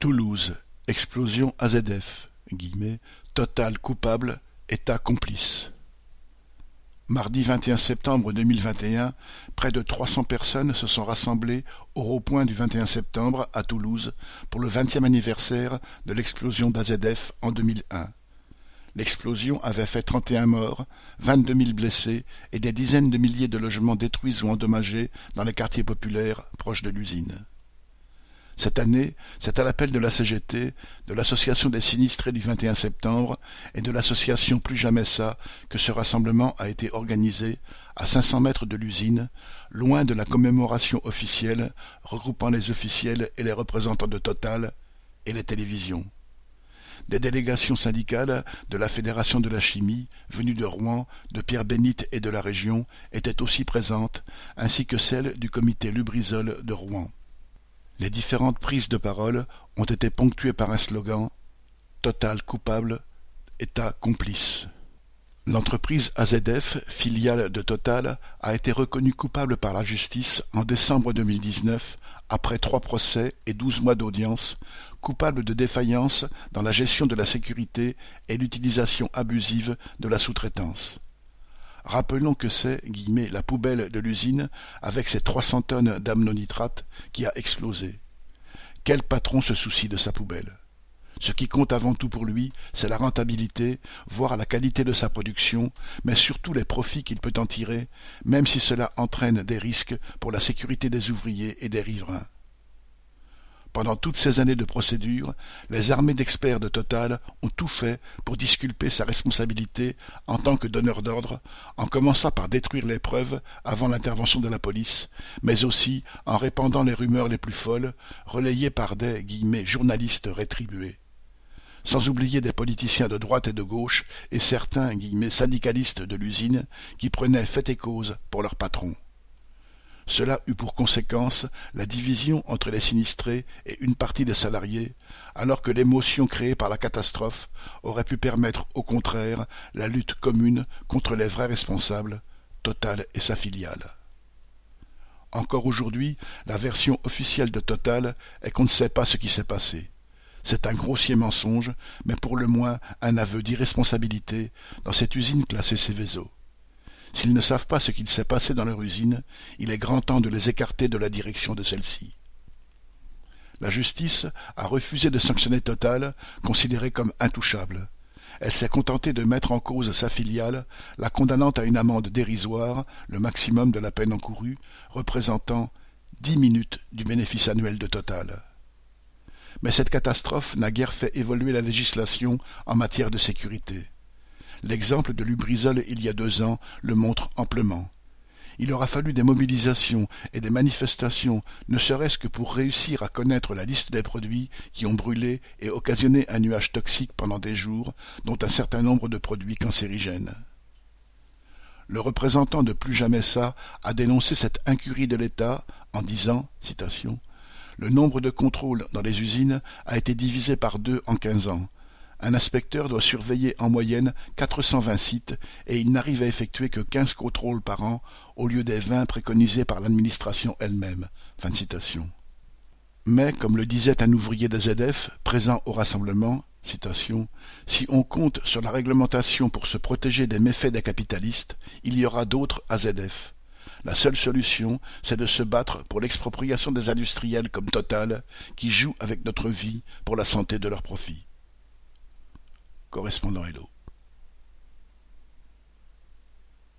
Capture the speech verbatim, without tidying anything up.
Toulouse, explosion A Z F, guillemets, Total coupable, État complice. Mardi vingt et un septembre deux mille vingt et un, près de trois cents personnes se sont rassemblées au rond-point du vingt et un septembre à Toulouse pour le vingtième anniversaire de l'explosion d'A Z F en deux mille un. L'explosion avait fait trente et un morts, vingt-deux mille blessés et des dizaines de milliers de logements détruits ou endommagés dans les quartiers populaires proches de l'usine. Cette année, c'est à l'appel de la C G T, de l'association des sinistrés du vingt et un septembre et de l'association Plus Jamais Ça que ce rassemblement a été organisé à cinq cents mètres de l'usine, loin de la commémoration officielle regroupant les officiels et les représentants de Total et les télévisions. Des délégations syndicales de la Fédération de la Chimie, venues de Rouen, de Pierre-Bénit et de la région, étaient aussi présentes, ainsi que celles du comité Lubrizol de Rouen. Les différentes prises de parole ont été ponctuées par un slogan « Total coupable, État complice ». L'entreprise A Z F, filiale de Total, a été reconnue coupable par la justice en décembre deux mille dix-neuf, après trois procès et douze mois d'audience, coupable de défaillance dans la gestion de la sécurité et l'utilisation abusive de la sous-traitance. Rappelons que c'est « la poubelle de l'usine avec ses trois cents tonnes d'amnonitrate qui a explosé. Quel patron se soucie de sa poubelle? Ce qui compte avant tout pour lui, c'est la rentabilité, voire la qualité de sa production, mais surtout les profits qu'il peut en tirer, même si cela entraîne des risques pour la sécurité des ouvriers et des riverains. » Pendant toutes ces années de procédure, les armées d'experts de Total ont tout fait pour disculper sa responsabilité en tant que donneur d'ordre, en commençant par détruire les preuves avant l'intervention de la police, mais aussi en répandant les rumeurs les plus folles, relayées par des « journalistes rétribués ». Sans oublier des politiciens de droite et de gauche et certains « syndicalistes de l'usine qui prenaient fait et cause pour leur patron. Cela eut pour conséquence la division entre les sinistrés et une partie des salariés, alors que l'émotion créée par la catastrophe aurait pu permettre au contraire la lutte commune contre les vrais responsables, Total et sa filiale. Encore aujourd'hui, la version officielle de Total est qu'on ne sait pas ce qui s'est passé. C'est un grossier mensonge, mais pour le moins un aveu d'irresponsabilité dans cette usine classée Seveso. S'ils ne savent pas ce qu'il s'est passé dans leur usine, il est grand temps de les écarter de la direction de celle-ci. La justice a refusé de sanctionner Total, considérée comme intouchable. Elle s'est contentée de mettre en cause sa filiale, la condamnant à une amende dérisoire, le maximum de la peine encourue, représentant dix minutes du bénéfice annuel de Total. Mais cette catastrophe n'a guère fait évoluer la législation en matière de sécurité. L'exemple de Lubrizol il y a deux ans le montre amplement. Il aura fallu des mobilisations et des manifestations, ne serait-ce que pour réussir à connaître la liste des produits qui ont brûlé et occasionné un nuage toxique pendant des jours, dont un certain nombre de produits cancérigènes. Le représentant de Plus Jamais Ça a dénoncé cette incurie de l'État en disant, citation, « Le nombre de contrôles dans les usines a été divisé par deux en quinze ans. Un inspecteur doit surveiller en moyenne quatre cent vingt sites et il n'arrive à effectuer que quinze contrôles par an au lieu des vingt préconisés par l'administration elle-même. » Fin de citation. Mais, comme le disait un ouvrier des A Z F présent au rassemblement, citation, « Si on compte sur la réglementation pour se protéger des méfaits des capitalistes, il y aura d'autres A Z F. La seule solution, c'est de se battre pour l'expropriation des industriels comme Total, qui jouent avec notre vie pour la santé de leurs profits. » Correspondant Hello.